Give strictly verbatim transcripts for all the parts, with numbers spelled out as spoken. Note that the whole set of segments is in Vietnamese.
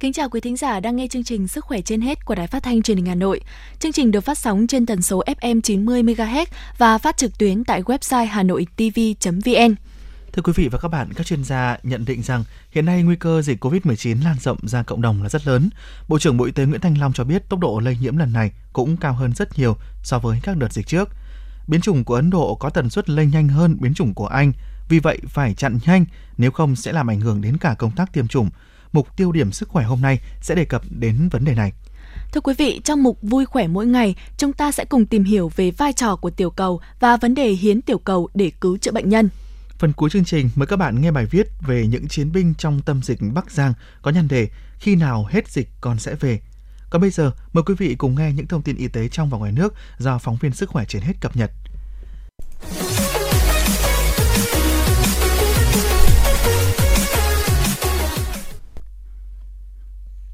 Kính chào quý thính giả đang nghe chương trình Sức khỏe trên hết của Đài Phát thanh truyền hình Hà Nội. Chương trình được phát sóng trên tần số ép em chín mươi mê ga héc và phát trực tuyến tại website hanoitv chấm vn. Thưa quý vị và các bạn, các chuyên gia nhận định rằng hiện nay nguy cơ dịch covid mười chín lan rộng ra cộng đồng là rất lớn. Bộ trưởng Bộ Y tế Nguyễn Thanh Long cho biết tốc độ lây nhiễm lần này cũng cao hơn rất nhiều so với các đợt dịch trước. Biến chủng của Ấn Độ có tần suất lây nhanh hơn biến chủng của Anh, vì vậy phải chặn nhanh, nếu không sẽ làm ảnh hưởng đến cả công tác tiêm chủng. Mục tiêu điểm sức khỏe hôm nay sẽ đề cập đến vấn đề này. Thưa quý vị, trong mục Vui khỏe mỗi ngày, chúng ta sẽ cùng tìm hiểu về vai trò của tiểu cầu và vấn đề hiến tiểu cầu để cứu chữa bệnh nhân. Phần cuối chương trình mời các bạn nghe bài viết về những chiến binh trong tâm dịch Bắc Giang có nhan đề Khi nào hết dịch con sẽ về. Còn bây giờ, mời quý vị cùng nghe những thông tin y tế trong và ngoài nước do phóng viên Sức khỏe trên hết cập nhật.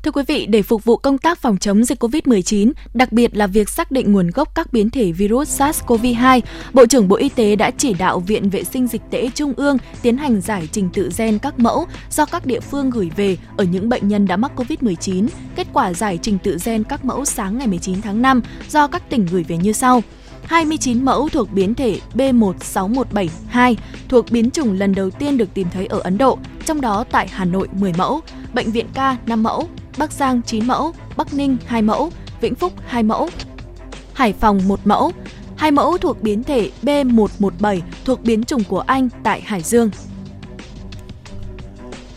Thưa quý vị, để phục vụ công tác phòng chống dịch covid mười chín, đặc biệt là việc xác định nguồn gốc các biến thể virus SARS-xê o vê hai, Bộ trưởng Bộ Y tế đã chỉ đạo Viện Vệ sinh Dịch tễ Trung ương tiến hành giải trình tự gen các mẫu do các địa phương gửi về ở những bệnh nhân đã mắc covid mười chín. Kết quả giải trình tự gen các mẫu sáng ngày mười chín tháng năm do các tỉnh gửi về như sau. hai mươi chín mẫu thuộc biến thể B một sáu một bảy hai thuộc biến chủng lần đầu tiên được tìm thấy ở Ấn Độ, trong đó tại Hà Nội mười mẫu, Bệnh viện K năm mẫu, Bắc Giang chín mẫu, Bắc Ninh hai mẫu, Vĩnh Phúc hai mẫu, Hải Phòng một mẫu, hai mẫu thuộc biến thể B một một bảy thuộc biến chủng của Anh tại Hải Dương.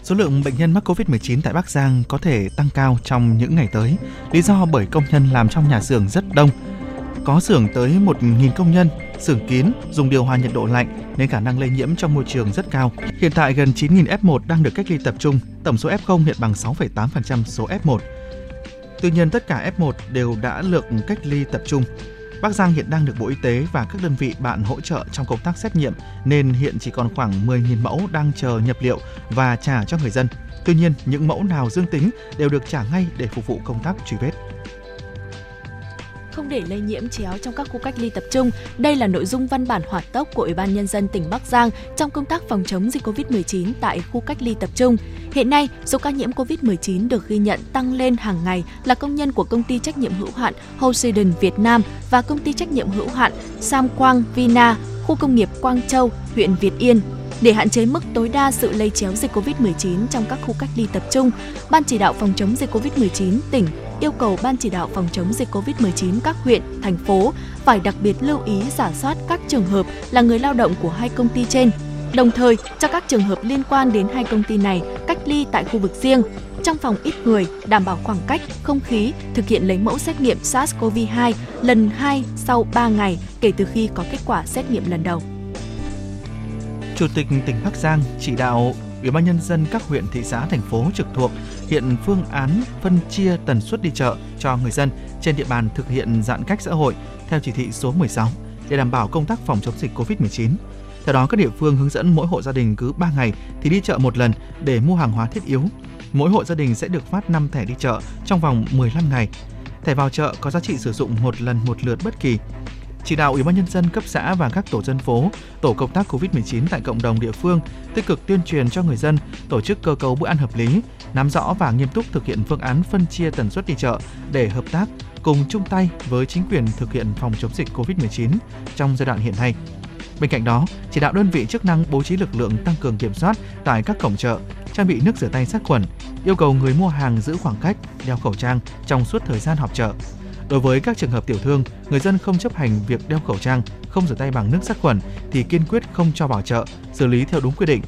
Số lượng bệnh nhân mắc covid mười chín tại Bắc Giang có thể tăng cao trong những ngày tới, lý do bởi công nhân làm trong nhà xưởng rất đông. Có xưởng tới một nghìn công nhân, xưởng kín, dùng điều hòa nhiệt độ lạnh nên khả năng lây nhiễm trong môi trường rất cao. Hiện tại gần chín nghìn ép một đang được cách ly tập trung, tổng số ép không hiện bằng sáu phẩy tám phần trăm số ép một. Tuy nhiên tất cả ép một đều đã được cách ly tập trung. Bắc Giang hiện đang được Bộ Y tế và các đơn vị bạn hỗ trợ trong công tác xét nghiệm nên hiện chỉ còn khoảng mười nghìn mẫu đang chờ nhập liệu và trả cho người dân. Tuy nhiên những mẫu nào dương tính đều được trả ngay để phục vụ công tác truy vết. Không để lây nhiễm chéo trong các khu cách ly tập trung. Đây là nội dung văn bản hỏa tốc của Ủy ban Nhân dân tỉnh Bắc Giang trong công tác phòng chống dịch covid mười chín tại khu cách ly tập trung. Hiện nay, số ca nhiễm covid mười chín được ghi nhận tăng lên hàng ngày là công nhân của công ty trách nhiệm hữu hạn Hosiden Việt Nam và công ty trách nhiệm hữu hạn Sam Quang Vina, khu công nghiệp Quang Châu, huyện Việt Yên. Để hạn chế mức tối đa sự lây chéo dịch covid mười chín trong các khu cách ly tập trung, Ban chỉ đạo phòng chống dịch covid mười chín tỉnh yêu cầu Ban chỉ đạo phòng chống dịch covid mười chín các huyện, thành phố phải đặc biệt lưu ý rà soát các trường hợp là người lao động của hai công ty trên. Đồng thời, cho các trường hợp liên quan đến hai công ty này cách ly tại khu vực riêng, trong phòng ít người, đảm bảo khoảng cách, không khí, thực hiện lấy mẫu xét nghiệm SARS-xê o vê hai lần hai sau ba ngày kể từ khi có kết quả xét nghiệm lần đầu. Chủ tịch tỉnh Bắc Giang chỉ đạo Ủy ban Nhân dân các huyện, thị xã, thành phố trực thuộc hiện phương án phân chia tần suất đi chợ cho người dân trên địa bàn thực hiện giãn cách xã hội theo chỉ thị số mười sáu để đảm bảo công tác phòng chống dịch covid mười chín. Theo đó, các địa phương hướng dẫn mỗi hộ gia đình cứ ba ngày thì đi chợ một lần để mua hàng hóa thiết yếu. Mỗi hộ gia đình sẽ được phát năm thẻ đi chợ trong vòng mười lăm ngày. Thẻ vào chợ có giá trị sử dụng một lần một lượt bất kỳ. Chỉ đạo Ủy ban Nhân dân cấp xã và các tổ dân phố, tổ công tác covid mười chín tại cộng đồng địa phương tích cực tuyên truyền cho người dân, tổ chức cơ cấu bữa ăn hợp lý, nắm rõ và nghiêm túc thực hiện phương án phân chia tần suất đi chợ để hợp tác cùng chung tay với chính quyền thực hiện phòng chống dịch covid mười chín trong giai đoạn hiện nay. Bên cạnh đó, chỉ đạo đơn vị chức năng bố trí lực lượng tăng cường kiểm soát tại các cổng chợ, trang bị nước rửa tay sát khuẩn, yêu cầu người mua hàng giữ khoảng cách, đeo khẩu trang trong suốt thời gian họp chợ. Đối với các trường hợp tiểu thương, người dân không chấp hành việc đeo khẩu trang, không rửa tay bằng nước sát khuẩn thì kiên quyết không cho vào chợ, xử lý theo đúng quy định.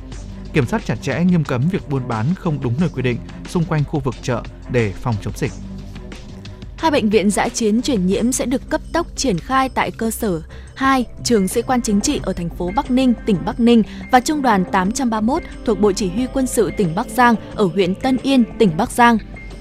Kiểm soát chặt chẽ, nghiêm cấm việc buôn bán không đúng nơi quy định xung quanh khu vực chợ để phòng chống dịch. Hai bệnh viện dã chiến truyền nhiễm sẽ được cấp tốc triển khai tại cơ sở hai, trường sĩ quan chính trị ở thành phố Bắc Ninh, tỉnh Bắc Ninh và trung đoàn tám trăm ba mươi mốt thuộc Bộ Chỉ huy Quân sự tỉnh Bắc Giang ở huyện Tân Yên, tỉnh Bắc Giang.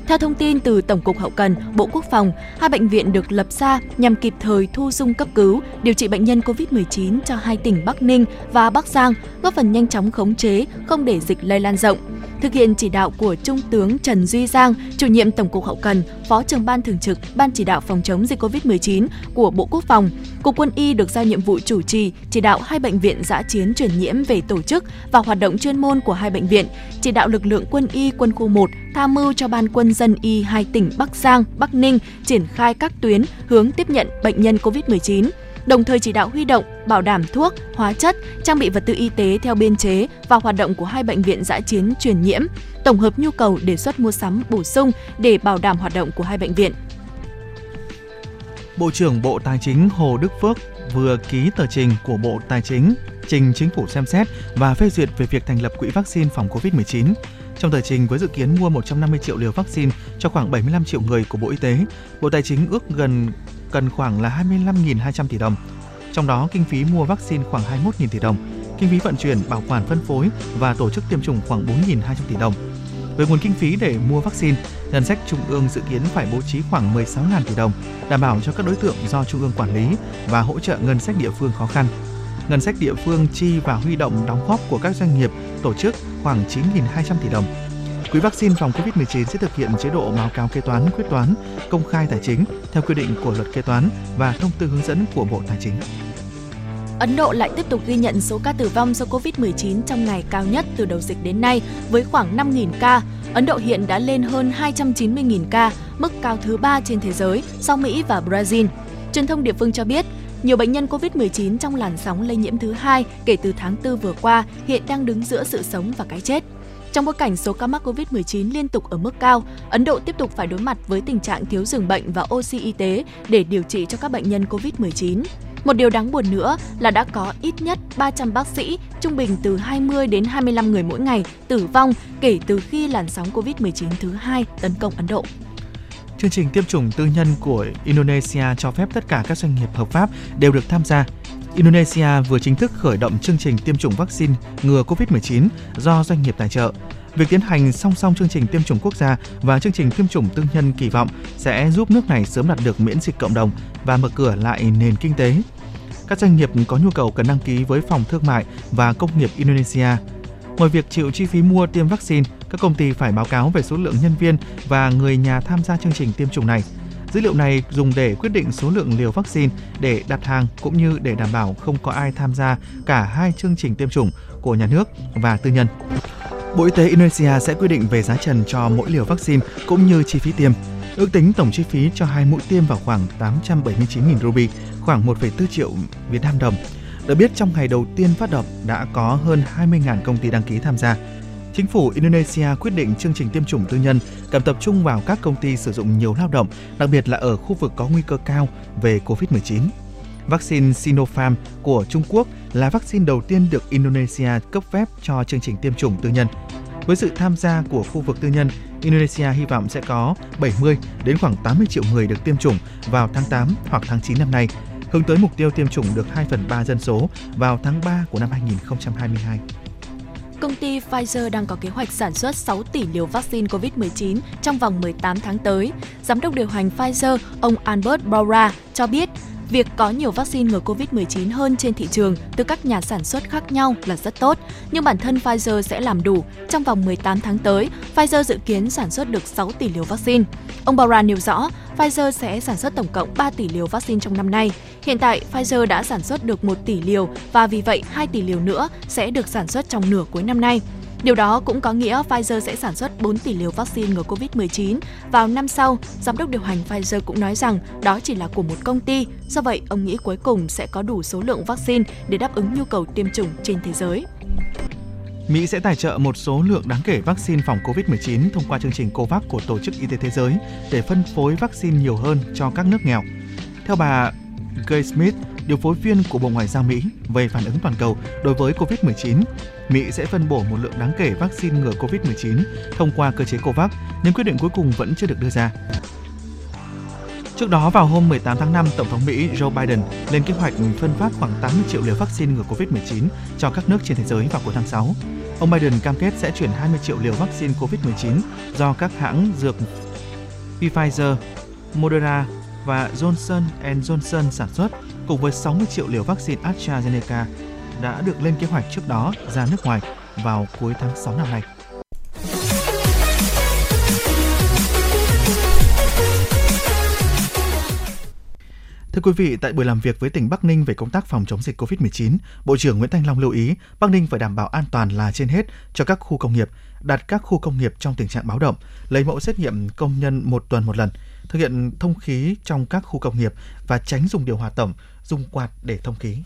Theo thông tin từ Tổng cục hậu cần, Bộ Quốc phòng, hai bệnh viện được lập ra nhằm kịp thời thu dung cấp cứu, điều trị bệnh nhân covid mười chín cho hai tỉnh Bắc Ninh và Bắc Giang, góp phần nhanh chóng khống chế, không để dịch lây lan rộng. Thực hiện chỉ đạo của Trung tướng Trần Duy Giang, chủ nhiệm Tổng cục hậu cần, Phó trưởng Ban thường trực Ban chỉ đạo phòng chống dịch covid mười chín của Bộ Quốc phòng, Cục Quân y được giao nhiệm vụ chủ trì, chỉ đạo hai bệnh viện dã chiến truyền nhiễm về tổ chức và hoạt động chuyên môn của hai bệnh viện, chỉ đạo lực lượng quân y quân khu một tham mưu cho Ban Quân dân y hai tỉnh Bắc Giang, Bắc Ninh triển khai các tuyến hướng tiếp nhận bệnh nhân covid mười chín, đồng thời chỉ đạo huy động, bảo đảm thuốc, hóa chất, trang bị vật tư y tế theo biên chế và hoạt động của hai bệnh viện dã chiến truyền nhiễm, tổng hợp nhu cầu đề xuất mua sắm bổ sung để bảo đảm hoạt động của hai bệnh viện. Bộ trưởng Bộ Tài chính Hồ Đức Phước vừa ký tờ trình của Bộ Tài chính trình Chính phủ xem xét và phê duyệt về việc thành lập quỹ vaccine phòng covid mười chín. Trong tờ trình với dự kiến mua một trăm năm mươi triệu liều vaccine cho khoảng bảy mươi lăm triệu người của Bộ Y tế, Bộ Tài chính ước gần cần khoảng là hai mươi lăm nghìn hai trăm tỷ đồng. Trong đó, kinh phí mua vaccine khoảng hai mươi mốt nghìn tỷ đồng, kinh phí vận chuyển, bảo quản, phân phối và tổ chức tiêm chủng khoảng bốn nghìn hai trăm tỷ đồng. Với nguồn kinh phí để mua vaccine, ngân sách trung ương dự kiến phải bố trí khoảng mười sáu nghìn tỷ đồng, đảm bảo cho các đối tượng do trung ương quản lý và hỗ trợ ngân sách địa phương khó khăn. Ngân sách địa phương chi và huy động đóng góp của các doanh nghiệp, tổ chức khoảng chín nghìn hai trăm tỷ đồng. Quỹ vaccine phòng covid mười chín sẽ thực hiện chế độ báo cáo kế toán, quyết toán, công khai tài chính theo quy định của luật kế toán và thông tư hướng dẫn của Bộ Tài chính. Ấn Độ lại tiếp tục ghi nhận số ca tử vong do covid mười chín trong ngày cao nhất từ đầu dịch đến nay với khoảng năm nghìn ca. Ấn Độ hiện đã lên hơn hai trăm chín mươi nghìn ca, mức cao thứ ba trên thế giới sau Mỹ và Brazil. Truyền thông địa phương cho biết, nhiều bệnh nhân covid mười chín trong làn sóng lây nhiễm thứ hai kể từ tháng tư vừa qua hiện đang đứng giữa sự sống và cái chết. Trong bối cảnh số ca mắc covid mười chín liên tục ở mức cao, Ấn Độ tiếp tục phải đối mặt với tình trạng thiếu giường bệnh và oxy y tế để điều trị cho các bệnh nhân covid mười chín. Một điều đáng buồn nữa là đã có ít nhất ba trăm bác sĩ, trung bình từ hai mươi đến hai mươi lăm người mỗi ngày tử vong kể từ khi làn sóng covid mười chín thứ hai tấn công Ấn Độ. Chương trình tiêm chủng tư nhân của Indonesia cho phép tất cả các doanh nghiệp hợp pháp đều được tham gia. Indonesia vừa chính thức khởi động chương trình tiêm chủng vaccine ngừa covid mười chín do doanh nghiệp tài trợ. Việc tiến hành song song chương trình tiêm chủng quốc gia và chương trình tiêm chủng tư nhân kỳ vọng sẽ giúp nước này sớm đạt được miễn dịch cộng đồng và mở cửa lại nền kinh tế. Các doanh nghiệp có nhu cầu cần đăng ký với Phòng Thương mại và Công nghiệp Indonesia. Ngoài việc chịu chi phí mua tiêm vaccine, các công ty phải báo cáo về số lượng nhân viên và người nhà tham gia chương trình tiêm chủng này. Dữ liệu này dùng để quyết định số lượng liều vaccine để đặt hàng cũng như để đảm bảo không có ai tham gia cả hai chương trình tiêm chủng của nhà nước và tư nhân. Bộ Y tế Indonesia sẽ quy định về giá trần cho mỗi liều vaccine cũng như chi phí tiêm. Ước tính tổng chi phí cho hai mũi tiêm vào khoảng tám trăm bảy mươi chín nghìn rupi, khoảng một phẩy bốn triệu Việt Nam đồng. Được biết, trong ngày đầu tiên phát động đã có hơn hai mươi nghìn công ty đăng ký tham gia. Chính phủ Indonesia quyết định chương trình tiêm chủng tư nhân cần tập trung vào các công ty sử dụng nhiều lao động, đặc biệt là ở khu vực có nguy cơ cao về covid mười chín. Vaccine Sinopharm của Trung Quốc là vaccine đầu tiên được Indonesia cấp phép cho chương trình tiêm chủng tư nhân. Với sự tham gia của khu vực tư nhân, Indonesia hy vọng sẽ có bảy mươi đến khoảng tám mươi triệu người được tiêm chủng vào tháng tám hoặc tháng chín năm nay, hướng tới mục tiêu tiêm chủng được hai phần ba dân số vào tháng ba của năm hai nghìn không trăm hai mươi hai. Công ty Pfizer đang có kế hoạch sản xuất sáu tỷ liều vaccine covid mười chín trong vòng mười tám tháng tới. Giám đốc điều hành Pfizer, ông Albert Bourla, cho biết việc có nhiều vaccine ngừa covid mười chín hơn trên thị trường từ các nhà sản xuất khác nhau là rất tốt, nhưng bản thân Pfizer sẽ làm đủ. Trong vòng mười tám tháng tới, Pfizer dự kiến sản xuất được sáu tỷ liều vaccine. Ông Bourla nêu rõ, Pfizer sẽ sản xuất tổng cộng ba tỷ liều vaccine trong năm nay. Hiện tại, Pfizer đã sản xuất được một tỷ liều và vì vậy hai tỷ liều nữa sẽ được sản xuất trong nửa cuối năm nay. Điều đó cũng có nghĩa Pfizer sẽ sản xuất bốn tỷ liều vaccine ngừa covid mười chín vào năm sau. Giám đốc điều hành Pfizer cũng nói rằng đó chỉ là của một công ty. Do vậy, ông nghĩ cuối cùng sẽ có đủ số lượng vaccine để đáp ứng nhu cầu tiêm chủng trên thế giới. Mỹ sẽ tài trợ một số lượng đáng kể vaccine phòng covid mười chín thông qua chương trình COVAX của Tổ chức Y tế Thế giới để phân phối vaccine nhiều hơn cho các nước nghèo. Theo bà Gay Smith, điều phối viên của Bộ Ngoại giao Mỹ về phản ứng toàn cầu đối với covid mười chín, Mỹ sẽ phân bổ một lượng đáng kể vaccine ngừa covid mười chín thông qua cơ chế COVAX, nhưng quyết định cuối cùng vẫn chưa được đưa ra. Trước đó, vào hôm mười tám tháng năm, Tổng thống Mỹ Joe Biden lên kế hoạch phân phát khoảng tám mươi triệu liều vaccine ngừa covid mười chín cho các nước trên thế giới vào cuối tháng sáu. Ông Biden cam kết sẽ chuyển hai mươi triệu liều vaccine covid mười chín do các hãng dược Pfizer, Moderna và Johnson and Johnson sản xuất, cùng với sáu mươi triệu liều vaccine AstraZeneca đã được lên kế hoạch trước đó ra nước ngoài vào cuối tháng sáu năm nay. Thưa quý vị, tại buổi làm việc với tỉnh Bắc Ninh về công tác phòng chống dịch covid mười chín, Bộ trưởng Nguyễn Thanh Long lưu ý Bắc Ninh phải đảm bảo an toàn là trên hết cho các khu công nghiệp, đặt các khu công nghiệp trong tình trạng báo động, lấy mẫu xét nghiệm công nhân một tuần một lần, thực hiện thông khí trong các khu công nghiệp và tránh dùng điều hòa tổng, dùng quạt để thông khí.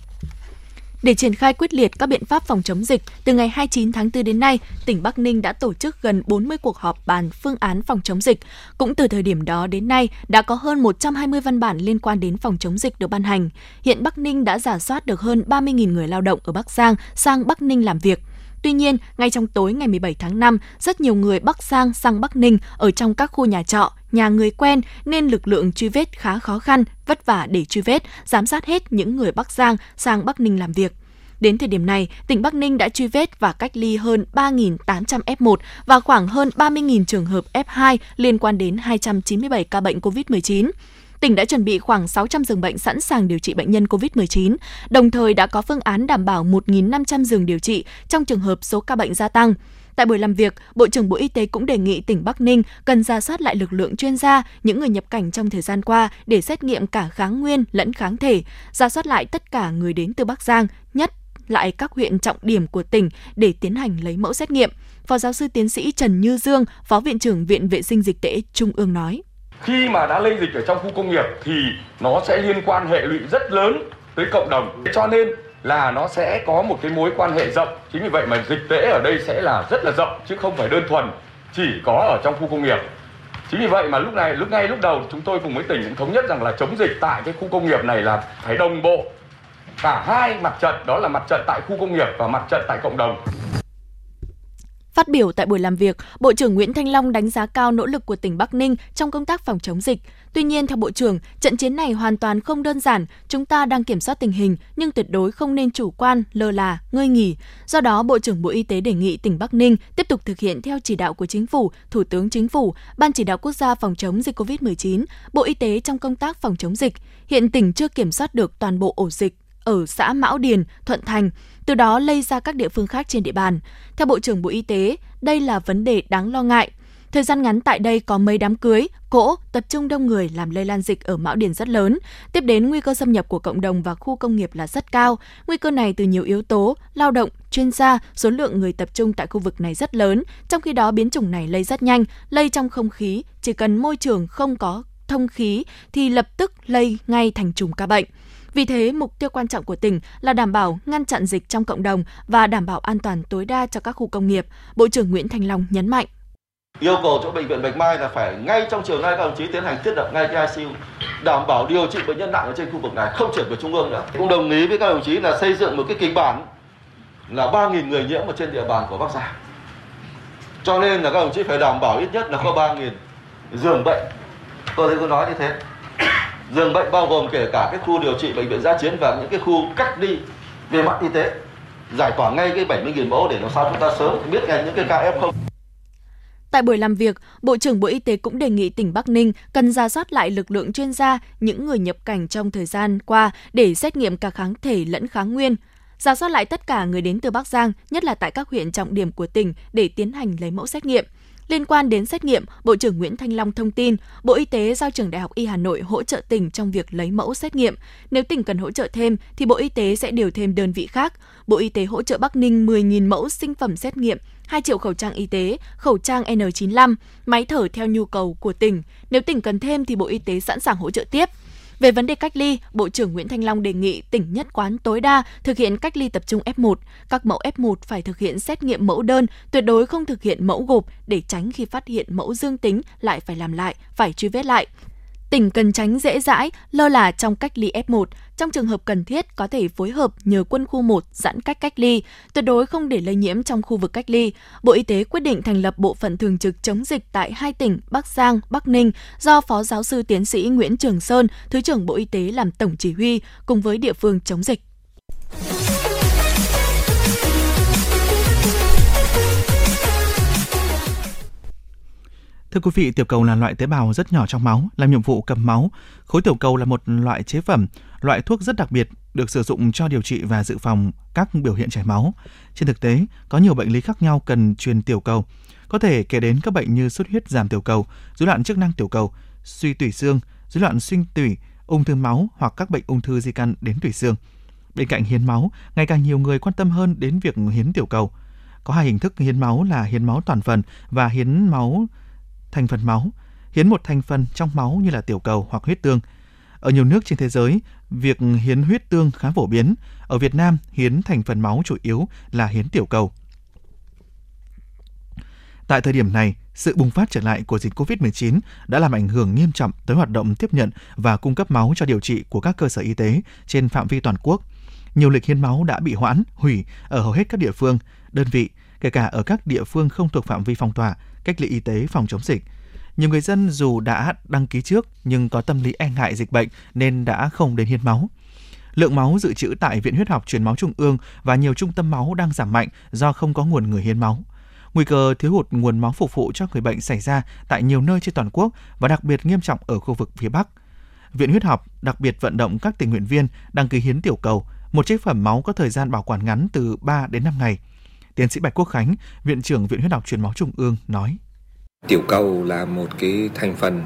Để triển khai quyết liệt các biện pháp phòng chống dịch, từ ngày hai mươi chín tháng tư đến nay, tỉnh Bắc Ninh đã tổ chức gần bốn mươi cuộc họp bàn phương án phòng chống dịch. Cũng từ thời điểm đó đến nay, đã có hơn một trăm hai mươi văn bản liên quan đến phòng chống dịch được ban hành. Hiện Bắc Ninh đã rà soát được hơn ba mươi nghìn người lao động ở Bắc Giang sang Bắc Ninh làm việc. Tuy nhiên, ngay trong tối ngày mười bảy tháng năm, rất nhiều người Bắc Giang sang Bắc Ninh ở trong các khu nhà trọ, nhà người quen nên lực lượng truy vết khá khó khăn, vất vả để truy vết, giám sát hết những người Bắc Giang sang Bắc Ninh làm việc. Đến thời điểm này, tỉnh Bắc Ninh đã truy vết và cách ly hơn ba nghìn tám trăm ép một và khoảng hơn ba mươi nghìn trường hợp ép hai liên quan đến hai trăm chín mươi bảy ca bệnh covid mười chín. Tỉnh đã chuẩn bị khoảng sáu trăm giường bệnh sẵn sàng điều trị bệnh nhân covid mười chín, đồng thời đã có phương án đảm bảo một nghìn năm trăm giường điều trị trong trường hợp số ca bệnh gia tăng. Tại buổi làm việc, Bộ trưởng Bộ Y tế cũng đề nghị tỉnh Bắc Ninh cần rà soát lại lực lượng chuyên gia, những người nhập cảnh trong thời gian qua để xét nghiệm cả kháng nguyên lẫn kháng thể, rà soát lại tất cả người đến từ Bắc Giang, nhất lại các huyện trọng điểm của tỉnh để tiến hành lấy mẫu xét nghiệm. Phó giáo sư tiến sĩ Trần Như Dương, Phó Viện trưởng Viện Vệ sinh Dịch tễ Trung ương nói. Khi mà đã lây dịch ở trong khu công nghiệp thì nó sẽ liên quan hệ lụy rất lớn tới cộng đồng, cho nên là nó sẽ có một cái mối quan hệ rộng. Chính vì vậy mà dịch tễ ở đây sẽ là rất là rộng chứ không phải đơn thuần chỉ có ở trong khu công nghiệp. Chính vì vậy mà lúc này, lúc ngay lúc đầu chúng tôi cùng với tỉnh cũng thống nhất rằng là chống dịch tại cái khu công nghiệp này là phải đồng bộ cả hai mặt trận, đó là mặt trận tại khu công nghiệp và mặt trận tại cộng đồng. Phát biểu tại buổi làm việc, Bộ trưởng Nguyễn Thanh Long đánh giá cao nỗ lực của tỉnh Bắc Ninh trong công tác phòng chống dịch. Tuy nhiên, theo Bộ trưởng, trận chiến này hoàn toàn không đơn giản, chúng ta đang kiểm soát tình hình nhưng tuyệt đối không nên chủ quan, lơ là, ngơi nghỉ. Do đó, Bộ trưởng Bộ Y tế đề nghị tỉnh Bắc Ninh tiếp tục thực hiện theo chỉ đạo của Chính phủ, Thủ tướng Chính phủ, Ban Chỉ đạo Quốc gia phòng chống dịch covid mười chín, Bộ Y tế trong công tác phòng chống dịch. Hiện tỉnh chưa kiểm soát được toàn bộ ổ dịch ở xã Mão Điền, Thuận Thành, từ đó lây ra các địa phương khác trên địa bàn. Theo Bộ trưởng Bộ Y tế, đây là vấn đề đáng lo ngại. Thời gian ngắn tại đây có mấy đám cưới, cỗ, tập trung đông người làm lây lan dịch ở Mão Điền rất lớn. Tiếp đến, nguy cơ xâm nhập của cộng đồng và khu công nghiệp là rất cao. Nguy cơ này từ nhiều yếu tố, lao động, chuyên gia, số lượng người tập trung tại khu vực này rất lớn. Trong khi đó, biến chủng này lây rất nhanh, lây trong không khí. Chỉ cần môi trường không có thông khí thì lập tức lây ngay thành chùm ca bệnh. Vì thế, mục tiêu quan trọng của tỉnh là đảm bảo ngăn chặn dịch trong cộng đồng và đảm bảo an toàn tối đa cho các khu công nghiệp, Bộ trưởng Nguyễn Thanh Long nhấn mạnh. Yêu cầu chỗ bệnh viện Bạch Mai là phải ngay trong chiều nay các đồng chí tiến hành thiết lập ngay cái i xê u, đảm bảo điều trị bệnh nhân nặng ở trên khu vực này, không chuyển về trung ương nữa. Cũng đồng ý với các đồng chí là xây dựng một cái kịch bản là ba nghìn người nhiễm ở trên địa bàn của Bắc Giang. Cho nên là các đồng chí phải đảm bảo ít nhất là có ba nghìn giường bệnh. Tôi thấy có nói như thế. Giường bệnh bao gồm kể cả cái khu điều trị bệnh viện dã chiến và những cái khu cách ly về mặt y tế, giải tỏa ngay cái bảy mươi nghìn mẫu để làm sao chúng ta sớm biết ngay những cái ca ép không. Tại buổi làm việc, Bộ trưởng Bộ Y tế cũng đề nghị tỉnh Bắc Ninh cần rà soát lại lực lượng chuyên gia, những người nhập cảnh trong thời gian qua để xét nghiệm cả kháng thể lẫn kháng nguyên, rà soát lại tất cả người đến từ Bắc Giang, nhất là tại các huyện trọng điểm của tỉnh để tiến hành lấy mẫu xét nghiệm. Liên quan đến xét nghiệm, Bộ trưởng Nguyễn Thanh Long thông tin, Bộ Y tế giao Trường Đại học Y Hà Nội hỗ trợ tỉnh trong việc lấy mẫu xét nghiệm. Nếu tỉnh cần hỗ trợ thêm, thì Bộ Y tế sẽ điều thêm đơn vị khác. Bộ Y tế hỗ trợ Bắc Ninh mười nghìn mẫu sinh phẩm xét nghiệm, hai triệu khẩu trang y tế, khẩu trang N chín mươi lăm, máy thở theo nhu cầu của tỉnh. Nếu tỉnh cần thêm, thì Bộ Y tế sẵn sàng hỗ trợ tiếp. Về vấn đề cách ly, Bộ trưởng Nguyễn Thanh Long đề nghị tỉnh nhất quán tối đa thực hiện cách ly tập trung ép một. Các mẫu ép một phải thực hiện xét nghiệm mẫu đơn, tuyệt đối không thực hiện mẫu gộp để tránh khi phát hiện mẫu dương tính lại phải làm lại, phải truy vết lại. Tỉnh cần tránh dễ dãi, lơ là trong cách ly ép một. Trong trường hợp cần thiết, có thể phối hợp nhờ quân khu một giãn cách cách ly, tuyệt đối không để lây nhiễm trong khu vực cách ly. Bộ Y tế quyết định thành lập bộ phận thường trực chống dịch tại hai tỉnh Bắc Giang, Bắc Ninh do Phó Giáo sư Tiến sĩ Nguyễn Trường Sơn, Thứ trưởng Bộ Y tế làm tổng chỉ huy cùng với địa phương chống dịch. Thưa quý vị, tiểu cầu là loại tế bào rất nhỏ trong máu, làm nhiệm vụ cầm máu. Khối tiểu cầu là một loại chế phẩm, loại thuốc rất đặc biệt, được sử dụng cho điều trị và dự phòng các biểu hiện chảy máu. Trên thực tế, có nhiều bệnh lý khác nhau cần truyền tiểu cầu. Có thể kể đến các bệnh như xuất huyết giảm tiểu cầu, rối loạn chức năng tiểu cầu, suy tủy xương, rối loạn sinh tủy, ung thư máu hoặc các bệnh ung thư di căn đến tủy xương. Bên cạnh hiến máu, ngày càng nhiều người quan tâm hơn đến việc hiến tiểu cầu. có hai hình thức hiến máu là hiến máu toàn phần và hiến máu thành phần máu, hiến một thành phần trong máu như là tiểu cầu hoặc huyết tương. Ở nhiều nước trên thế giới, việc hiến huyết tương khá phổ biến. Ở Việt Nam, hiến thành phần máu chủ yếu là hiến tiểu cầu. Tại thời điểm này, sự bùng phát trở lại của dịch covid mười chín đã làm ảnh hưởng nghiêm trọng tới hoạt động tiếp nhận và cung cấp máu cho điều trị của các cơ sở y tế trên phạm vi toàn quốc. Nhiều lịch hiến máu đã bị hoãn, hủy ở hầu hết các địa phương, đơn vị, kể cả ở các địa phương không thuộc phạm vi phong tỏa, cách ly y tế phòng chống dịch. Nhiều người dân dù đã đăng ký trước nhưng có tâm lý e ngại dịch bệnh nên đã không đến hiến máu. Lượng máu dự trữ tại Viện Huyết học Truyền máu Trung ương và nhiều trung tâm máu đang giảm mạnh do không có nguồn người hiến máu. Nguy cơ thiếu hụt nguồn máu phục vụ cho người bệnh xảy ra tại nhiều nơi trên toàn quốc và đặc biệt nghiêm trọng ở khu vực phía Bắc. Viện Huyết học đặc biệt vận động các tình nguyện viên đăng ký hiến tiểu cầu, một chế phẩm máu có thời gian bảo quản ngắn từ ba đến năm ngày. Tiến sĩ Bạch Quốc Khánh, Viện trưởng Viện Huyết học Truyền máu Trung ương nói: Tiểu cầu là một cái thành phần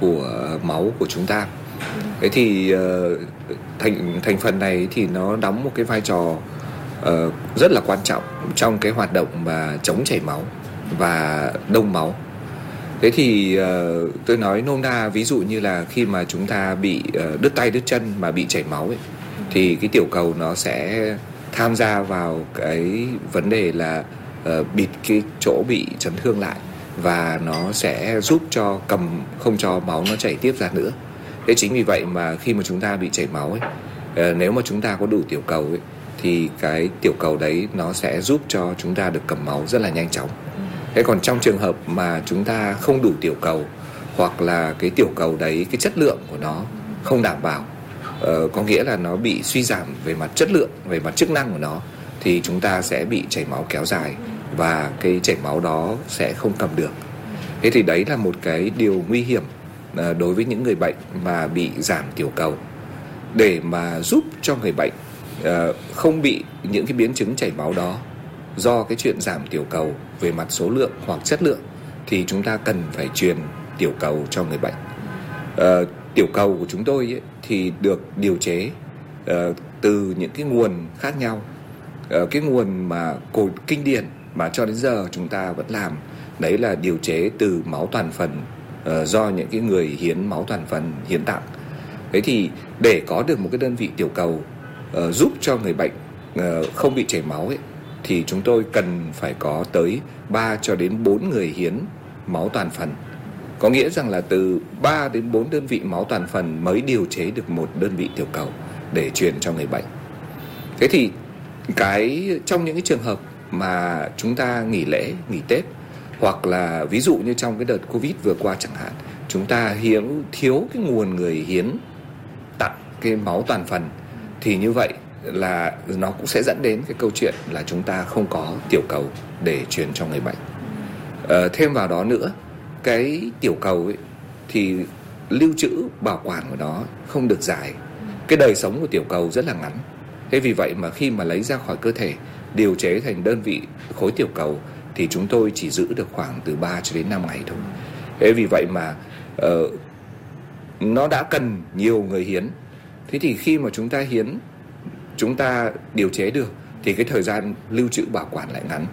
của máu của chúng ta. Thế thì thành thành phần này thì nó đóng một cái vai trò rất là quan trọng trong cái hoạt động mà chống chảy máu và đông máu. Thế thì tôi nói nôm na, ví dụ như là khi mà chúng ta bị đứt tay đứt chân mà bị chảy máu ấy, thì cái tiểu cầu nó sẽ tham gia vào cái vấn đề là bịt cái chỗ bị chấn thương lại và nó sẽ giúp cho cầm không cho máu nó chảy tiếp ra nữa. Thế chính vì vậy mà khi mà chúng ta bị chảy máu ấy, nếu mà chúng ta có đủ tiểu cầu ấy, thì cái tiểu cầu đấy nó sẽ giúp cho chúng ta được cầm máu rất là nhanh chóng. Thế còn trong trường hợp mà chúng ta không đủ tiểu cầu hoặc là cái tiểu cầu đấy cái chất lượng của nó không đảm bảo, ờ, có nghĩa là nó bị suy giảm về mặt chất lượng, về mặt chức năng của nó, thì chúng ta sẽ bị chảy máu kéo dài và cái chảy máu đó sẽ không cầm được. Thế thì đấy là một cái điều nguy hiểm đối với những người bệnh mà bị giảm tiểu cầu. Để mà giúp cho người bệnh không bị những cái biến chứng chảy máu đó do cái chuyện giảm tiểu cầu về mặt số lượng hoặc chất lượng, thì chúng ta cần phải truyền tiểu cầu cho người bệnh. À, tiểu cầu của chúng tôi ấy, thì được điều chế à, từ những cái nguồn khác nhau. À, cái nguồn mà cổ kinh điển mà cho đến giờ chúng ta vẫn làm đấy là điều chế từ máu toàn phần à, do những cái người hiến máu toàn phần hiến tặng. Thế thì để có được một cái đơn vị tiểu cầu Uh, giúp cho người bệnh uh, không bị chảy máu ấy, thì chúng tôi cần phải có tới ba cho đến bốn người hiến máu toàn phần. Có nghĩa rằng là từ ba đến bốn đơn vị máu toàn phần mới điều chế được một đơn vị tiểu cầu để truyền cho người bệnh. Thế thì cái trong những cái trường hợp mà chúng ta nghỉ lễ, nghỉ Tết, hoặc là ví dụ như trong cái đợt Covid vừa qua chẳng hạn, chúng ta hiếm thiếu cái nguồn người hiến tặng cái máu toàn phần, thì như vậy là nó cũng sẽ dẫn đến cái câu chuyện là chúng ta không có tiểu cầu để truyền cho người bệnh. À, thêm vào đó nữa, cái tiểu cầu ấy, thì lưu trữ bảo quản của nó không được dài. Cái đời sống của tiểu cầu rất là ngắn. Thế vì vậy mà khi mà lấy ra khỏi cơ thể, điều chế thành đơn vị khối tiểu cầu thì chúng tôi chỉ giữ được khoảng từ ba cho đến năm ngày thôi. Thế vì vậy mà uh, nó đã cần nhiều người hiến. Thế thì khi mà chúng ta hiến, chúng ta điều chế được thì cái thời gian lưu trữ bảo quản lại ngắn.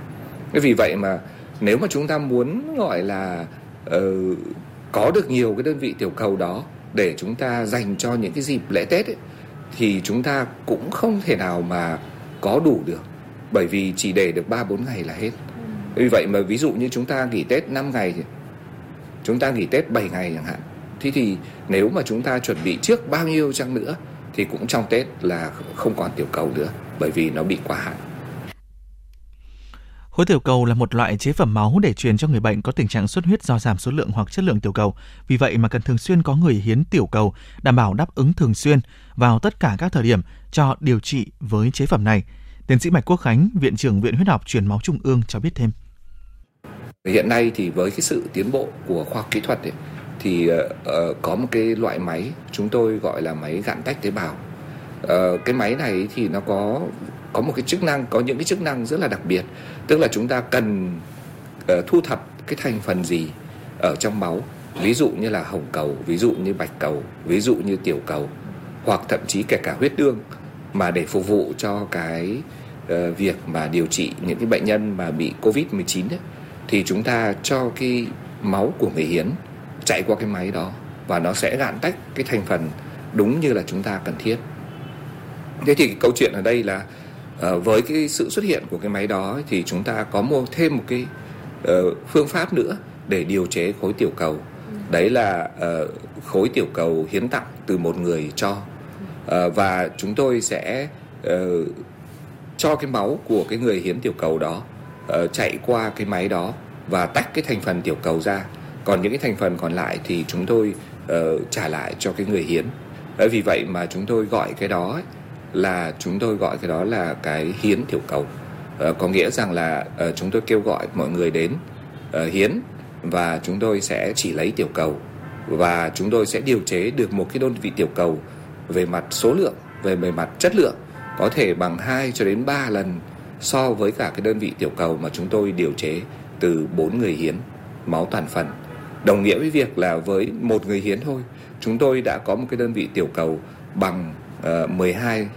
Vì vậy mà nếu mà chúng ta muốn gọi là uh, có được nhiều cái đơn vị tiểu cầu đó để chúng ta dành cho những cái dịp lễ Tết ấy, thì chúng ta cũng không thể nào mà có đủ được, bởi vì chỉ để được ba bốn ngày là hết. Vì vậy mà ví dụ như chúng ta nghỉ Tết năm ngày, chúng ta nghỉ Tết bảy ngày chẳng hạn, thế thì nếu mà chúng ta chuẩn bị trước bao nhiêu chăng nữa thì cũng trong Tết là không còn tiểu cầu nữa, bởi vì nó bị quá hạn. Khối tiểu cầu là một loại chế phẩm máu để truyền cho người bệnh có tình trạng xuất huyết do giảm số lượng hoặc chất lượng tiểu cầu. Vì vậy mà cần thường xuyên có người hiến tiểu cầu, đảm bảo đáp ứng thường xuyên vào tất cả các thời điểm cho điều trị với chế phẩm này. Tiến sĩ Mạch Quốc Khánh, Viện trưởng Viện Huyết học Truyền máu Trung ương cho biết thêm. Hiện nay thì với cái sự tiến bộ của khoa học kỹ thuật ấy, thì uh, có một cái loại máy chúng tôi gọi là máy gạn tách tế bào. Uh, cái máy này thì nó có có một cái chức năng, có những cái chức năng rất là đặc biệt, tức là chúng ta cần uh, thu thập cái thành phần gì ở trong máu, ví dụ như là hồng cầu, ví dụ như bạch cầu, ví dụ như tiểu cầu, hoặc thậm chí kể cả huyết tương, mà để phục vụ cho cái uh, việc mà điều trị những cái bệnh nhân mà bị covid mười chín ấy, thì chúng ta cho cái máu của người hiến chạy qua cái máy đó và nó sẽ gạn tách cái thành phần đúng như là chúng ta cần thiết. Thế thì câu chuyện ở đây là uh, với cái sự xuất hiện của cái máy đó thì chúng ta có mua thêm một cái uh, phương pháp nữa để điều chế khối tiểu cầu. Đấy là uh, khối tiểu cầu hiến tặng từ một người cho. Uh, và chúng tôi sẽ uh, cho cái máu của cái người hiến tiểu cầu đó uh, chạy qua cái máy đó và tách cái thành phần tiểu cầu ra. Còn những cái thành phần còn lại thì chúng tôi uh, trả lại cho cái người hiến. Đấy, vì vậy mà chúng tôi gọi cái đó ấy, là chúng tôi gọi cái đó là cái hiến tiểu cầu. Uh, có nghĩa rằng là uh, chúng tôi kêu gọi mọi người đến uh, hiến và chúng tôi sẽ chỉ lấy tiểu cầu và chúng tôi sẽ điều chế được một cái đơn vị tiểu cầu về mặt số lượng, về bề mặt chất lượng có thể bằng hai cho đến ba lần so với cả cái đơn vị tiểu cầu mà chúng tôi điều chế từ bốn người hiến máu toàn phần. Đồng nghĩa với việc là với một người hiến thôi, chúng tôi đã có một cái đơn vị tiểu cầu bằng uh, mười hai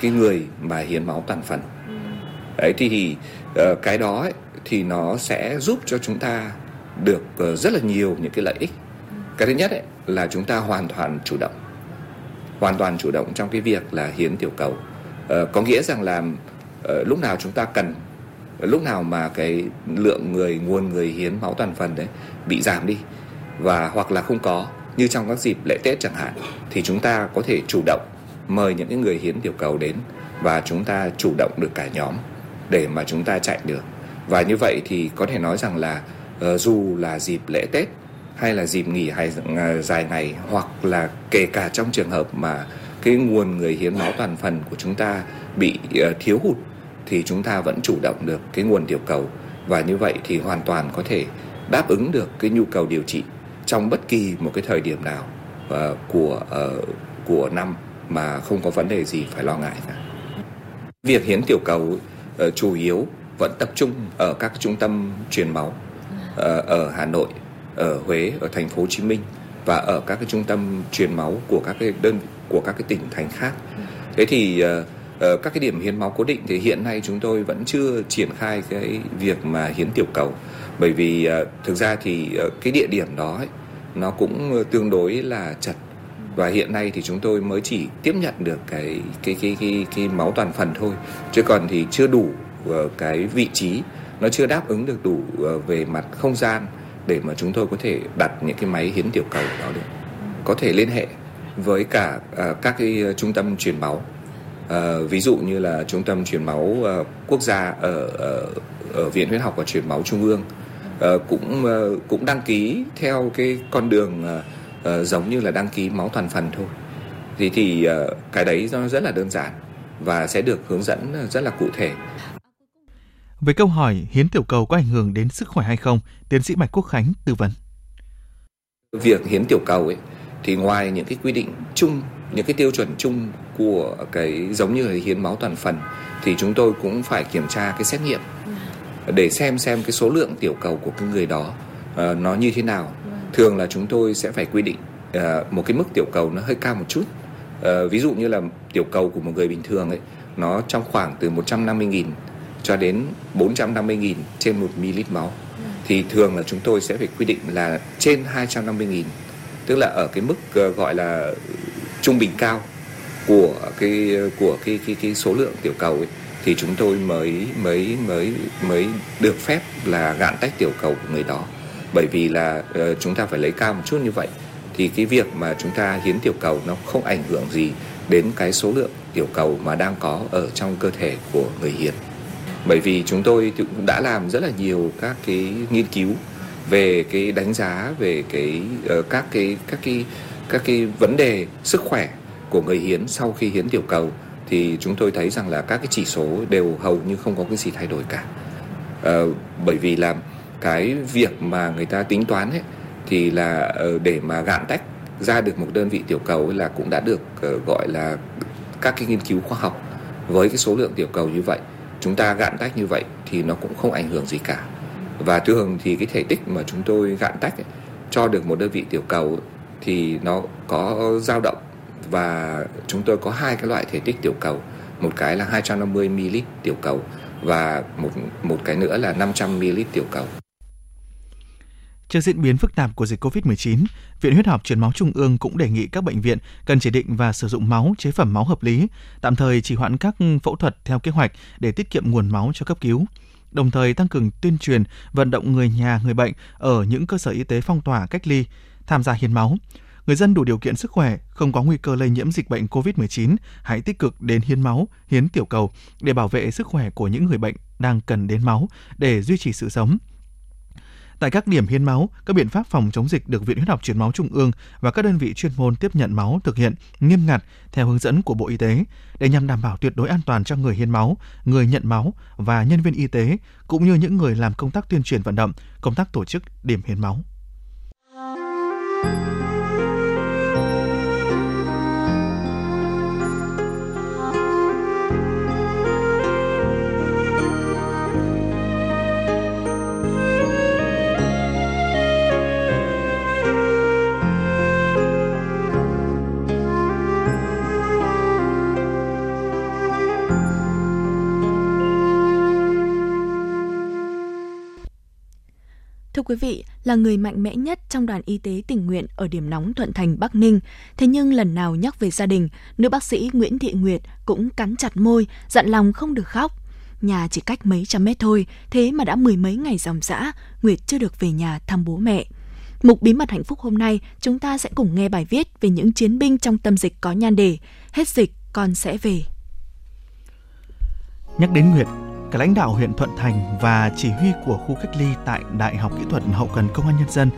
cái người mà hiến máu toàn phần. Đấy thì uh, cái đó ấy, thì nó sẽ giúp cho chúng ta được uh, rất là nhiều những cái lợi ích. Cái thứ nhất ấy, là chúng ta hoàn toàn chủ động. Hoàn toàn chủ động trong cái việc là hiến tiểu cầu. Ờ, có nghĩa rằng là uh, lúc nào chúng ta cần, lúc nào mà cái lượng người, nguồn người hiến máu toàn phần đấy bị giảm đi và hoặc là không có, như trong các dịp lễ Tết chẳng hạn, thì chúng ta có thể chủ động mời những cái người hiến tiểu cầu đến và chúng ta chủ động được cả nhóm để mà chúng ta chạy được. Và như vậy thì có thể nói rằng là uh, dù là dịp lễ Tết hay là dịp nghỉ hay dài ngày, hoặc là kể cả trong trường hợp mà cái nguồn người hiến máu toàn phần của chúng ta bị uh, thiếu hụt, thì chúng ta vẫn chủ động được cái nguồn tiểu cầu. Và như vậy thì hoàn toàn có thể đáp ứng được cái nhu cầu điều trị trong bất kỳ một cái thời điểm nào uh, của, uh, của năm mà không có vấn đề gì phải lo ngại cả. Việc hiến tiểu cầu uh, chủ yếu vẫn tập trung ở các trung tâm truyền máu uh, ở Hà Nội, ở Huế, ở thành phố Hồ Chí Minh và ở các cái trung tâm truyền máu của các cái đơn của các cái tỉnh thành khác. Thế thì uh, các cái điểm hiến máu cố định thì hiện nay chúng tôi vẫn chưa triển khai cái việc mà hiến tiểu cầu, bởi vì uh, thực ra thì uh, cái địa điểm đó ấy, nó cũng tương đối là chật và hiện nay thì chúng tôi mới chỉ tiếp nhận được cái cái cái cái, cái máu toàn phần thôi, chứ còn thì chưa đủ uh, cái vị trí, nó chưa đáp ứng được đủ uh, về mặt không gian để mà chúng tôi có thể đặt những cái máy hiến tiểu cầu đó được. Có thể liên hệ với cả uh, các cái trung tâm truyền máu, uh, ví dụ như là trung tâm truyền máu uh, quốc gia ở, ở, ở Viện Huyết học và Truyền máu Trung ương, uh, cũng uh, cũng đăng ký theo cái con đường uh, uh, giống như là đăng ký máu toàn phần thôi. Thì thì uh, cái đấy nó rất là đơn giản và sẽ được hướng dẫn rất là cụ thể. Về câu hỏi hiến tiểu cầu có ảnh hưởng đến sức khỏe hay không, tiến sĩ Bạch Quốc Khánh tư vấn. Việc hiến tiểu cầu ấy thì ngoài những cái quy định chung, những cái tiêu chuẩn chung của cái giống như là hiến máu toàn phần, thì chúng tôi cũng phải kiểm tra cái xét nghiệm để xem xem cái số lượng tiểu cầu của cái người đó uh, nó như thế nào. Thường là chúng tôi sẽ phải quy định uh, một cái mức tiểu cầu nó hơi cao một chút. Uh, ví dụ như là tiểu cầu của một người bình thường ấy nó trong khoảng từ một trăm năm mươi nghìn cho đến bốn trăm năm mươi nghìn trên một mi-li-lít máu, thì thường là chúng tôi sẽ phải quy định là trên hai trăm năm mươi nghìn, tức là ở cái mức gọi là trung bình cao của cái của cái cái cái số lượng tiểu cầu ấy, thì chúng tôi mới mới mới mới được phép là gạn tách tiểu cầu của người đó. Bởi vì là uh, chúng ta phải lấy cao một chút như vậy thì cái việc mà chúng ta hiến tiểu cầu nó không ảnh hưởng gì đến cái số lượng tiểu cầu mà đang có ở trong cơ thể của người hiến. Bởi vì chúng tôi cũng đã làm rất là nhiều các cái nghiên cứu về cái đánh giá về cái uh, các cái các cái các cái vấn đề sức khỏe của người hiến sau khi hiến tiểu cầu, thì chúng tôi thấy rằng là các cái chỉ số đều hầu như không có cái gì thay đổi cả. Uh, bởi vì là cái việc mà người ta tính toán ấy thì là uh, để mà gạn tách ra được một đơn vị tiểu cầu ấy là cũng đã được uh, gọi là các cái nghiên cứu khoa học với cái số lượng tiểu cầu như vậy. Chúng ta gạn tách như vậy thì nó cũng không ảnh hưởng gì cả. Và thường thì cái thể tích mà chúng tôi gạn tách ấy, cho được một đơn vị tiểu cầu ấy, thì nó có dao động, và chúng tôi có hai cái loại thể tích tiểu cầu. một cái là hai trăm năm mươi mi-li-lít tiểu cầu và một một cái nữa là năm trăm mi-li-lít tiểu cầu. Trước diễn biến phức tạp của dịch covid mười chín, Viện Huyết học Truyền máu Trung ương cũng đề nghị các bệnh viện cần chỉ định và sử dụng máu, chế phẩm máu hợp lý, tạm thời chỉ hoãn các phẫu thuật theo kế hoạch để tiết kiệm nguồn máu cho cấp cứu. Đồng thời tăng cường tuyên truyền, vận động người nhà người bệnh ở những cơ sở y tế phong tỏa cách ly tham gia hiến máu. Người dân đủ điều kiện sức khỏe, không có nguy cơ lây nhiễm dịch bệnh covid mười chín, hãy tích cực đến hiến máu, hiến tiểu cầu để bảo vệ sức khỏe của những người bệnh đang cần đến máu để duy trì sự sống. Tại các điểm hiến máu, các biện pháp phòng chống dịch được Viện Huyết học Truyền máu Trung ương và các đơn vị chuyên môn tiếp nhận máu thực hiện nghiêm ngặt theo hướng dẫn của Bộ Y tế để nhằm đảm bảo tuyệt đối an toàn cho người hiến máu, người nhận máu và nhân viên y tế, cũng như những người làm công tác tuyên truyền vận động, công tác tổ chức điểm hiến máu. Thưa quý vị, là người mạnh mẽ nhất trong đoàn y tế tình nguyện ở điểm nóng Thuận Thành, Bắc Ninh. Thế nhưng lần nào nhắc về gia đình, nữ bác sĩ Nguyễn Thị Nguyệt cũng cắn chặt môi, dặn lòng không được khóc. Nhà chỉ cách mấy trăm mét thôi, thế mà đã mười mấy ngày ròng rã, Nguyệt chưa được về nhà thăm bố mẹ. Mục Bí mật hạnh phúc hôm nay, chúng ta sẽ cùng nghe bài viết về những chiến binh trong tâm dịch có nhan đề "Hết dịch, con sẽ về". Nhắc đến Nguyệt, cả lãnh đạo huyện Thuận Thành và chỉ huy của khu cách ly tại Đại học Kỹ thuật Hậu cần Công an Nhân dân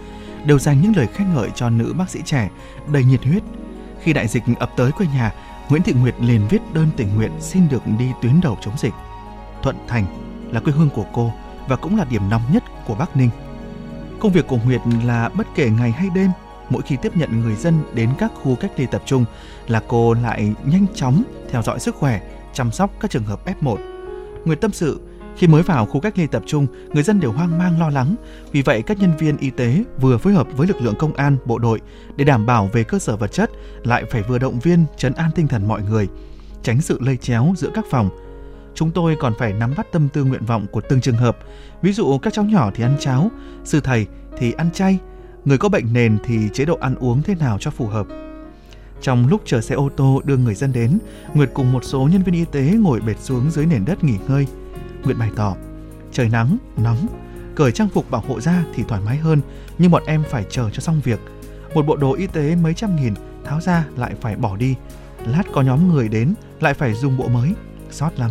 đều dành những lời khen ngợi cho nữ bác sĩ trẻ đầy nhiệt huyết. Khi đại dịch ập tới quê nhà, Nguyễn Thị Nguyệt liền viết đơn tình nguyện xin được đi tuyến đầu chống dịch. Thuận Thành là quê hương của cô và cũng là điểm nóng nhất của Bắc Ninh. Công việc của Nguyệt là bất kể ngày hay đêm, mỗi khi tiếp nhận người dân đến các khu cách ly tập trung là cô lại nhanh chóng theo dõi sức khỏe, chăm sóc các trường hợp ép một. Nguyệt tâm sự, khi mới vào khu cách ly tập trung, người dân đều hoang mang lo lắng. Vì vậy, các nhân viên y tế vừa phối hợp với lực lượng công an, bộ đội để đảm bảo về cơ sở vật chất, lại phải vừa động viên, trấn an tinh thần mọi người, tránh sự lây chéo giữa các phòng. Chúng tôi còn phải nắm bắt tâm tư nguyện vọng của từng trường hợp. Ví dụ các cháu nhỏ thì ăn cháo, sư thầy thì ăn chay, người có bệnh nền thì chế độ ăn uống thế nào cho phù hợp. Trong lúc chờ xe ô tô đưa người dân đến, Nguyệt cùng một số nhân viên y tế ngồi bệt xuống dưới nền đất nghỉ ngơi. Nguyệt bày tỏ, trời nắng, nóng, cởi trang phục bảo hộ ra thì thoải mái hơn, nhưng bọn em phải chờ cho xong việc. Một bộ đồ y tế mấy trăm nghìn, tháo ra lại phải bỏ đi. Lát có nhóm người đến, lại phải dùng bộ mới, xót lắm.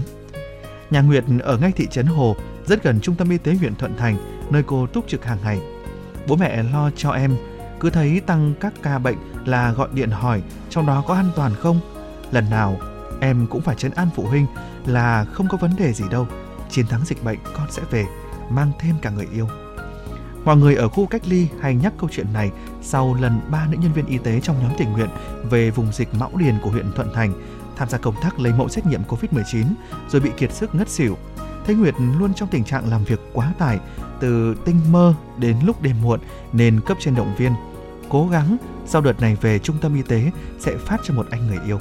Nhà Nguyệt ở ngay thị trấn Hồ, rất gần trung tâm y tế huyện Thuận Thành, nơi cô túc trực hàng ngày. Bố mẹ lo cho em, cứ thấy tăng các ca bệnh là gọi điện hỏi trong đó có an toàn không. Lần nào em cũng phải trấn an phụ huynh là không có vấn đề gì đâu, chiến thắng dịch bệnh con sẽ về, mang thêm cả người yêu. Mọi người ở khu cách ly hay nhắc câu chuyện này sau lần ba nữ nhân viên y tế trong nhóm tình nguyện về vùng dịch Mão Điền của huyện Thuận Thành tham gia công tác lấy mẫu xét nghiệm covid mười chín rồi bị kiệt sức ngất xỉu. Thấy Nguyệt luôn trong tình trạng làm việc quá tải, từ tinh mơ đến lúc đêm muộn nên cấp trên động viên, cố gắng sau đợt này về trung tâm y tế sẽ phát cho một anh người yêu.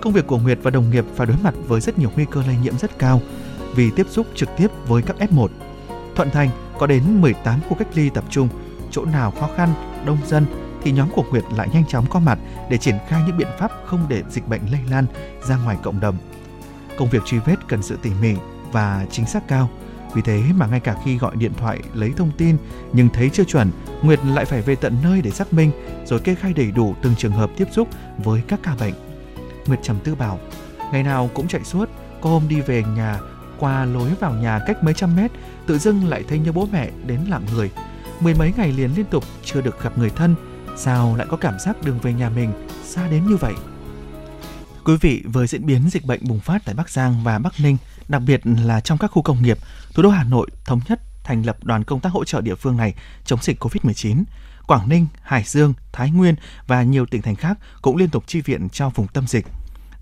Công việc của Nguyệt và đồng nghiệp phải đối mặt với rất nhiều nguy cơ lây nhiễm rất cao vì tiếp xúc trực tiếp với các ép một. Thuận Thành có đến mười tám khu cách ly tập trung, chỗ nào khó khăn, đông dân thì nhóm của Nguyệt lại nhanh chóng có mặt để triển khai những biện pháp không để dịch bệnh lây lan ra ngoài cộng đồng. Công việc truy vết cần sự tỉ mỉ và chính xác cao. Vì thế mà ngay cả khi gọi điện thoại lấy thông tin nhưng thấy chưa chuẩn, Nguyệt lại phải về tận nơi để xác minh rồi kê khai đầy đủ từng trường hợp tiếp xúc với các ca bệnh. Nguyệt trầm tư bảo, ngày nào cũng chạy suốt, có hôm đi về nhà, qua lối vào nhà cách mấy trăm mét, tự dưng lại thấy nhớ bố mẹ đến lặng người. Mười mấy ngày liền liên tục chưa được gặp người thân, sao lại có cảm giác đường về nhà mình xa đến như vậy? Quý vị, với diễn biến dịch bệnh bùng phát tại Bắc Giang và Bắc Ninh, đặc biệt là trong các khu công nghiệp, thủ đô Hà Nội thống nhất thành lập đoàn công tác hỗ trợ địa phương này chống dịch covid mười chín. Quảng Ninh, Hải Dương, Thái Nguyên và nhiều tỉnh thành khác cũng liên tục chi viện cho vùng tâm dịch.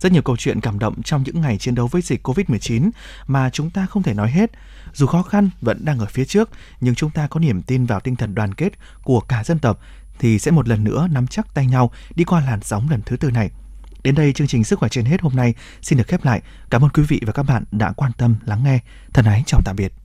Rất nhiều câu chuyện cảm động trong những ngày chiến đấu với dịch covid mười chín mà chúng ta không thể nói hết. Dù khó khăn vẫn đang ở phía trước, nhưng chúng ta có niềm tin vào tinh thần đoàn kết của cả dân tộc thì sẽ một lần nữa nắm chắc tay nhau đi qua làn sóng lần thứ tư này. Đến đây, chương trình Sức khỏe trên hết hôm nay xin được khép lại. Cảm ơn quý vị và các bạn đã quan tâm lắng nghe. Thân ái chào tạm biệt.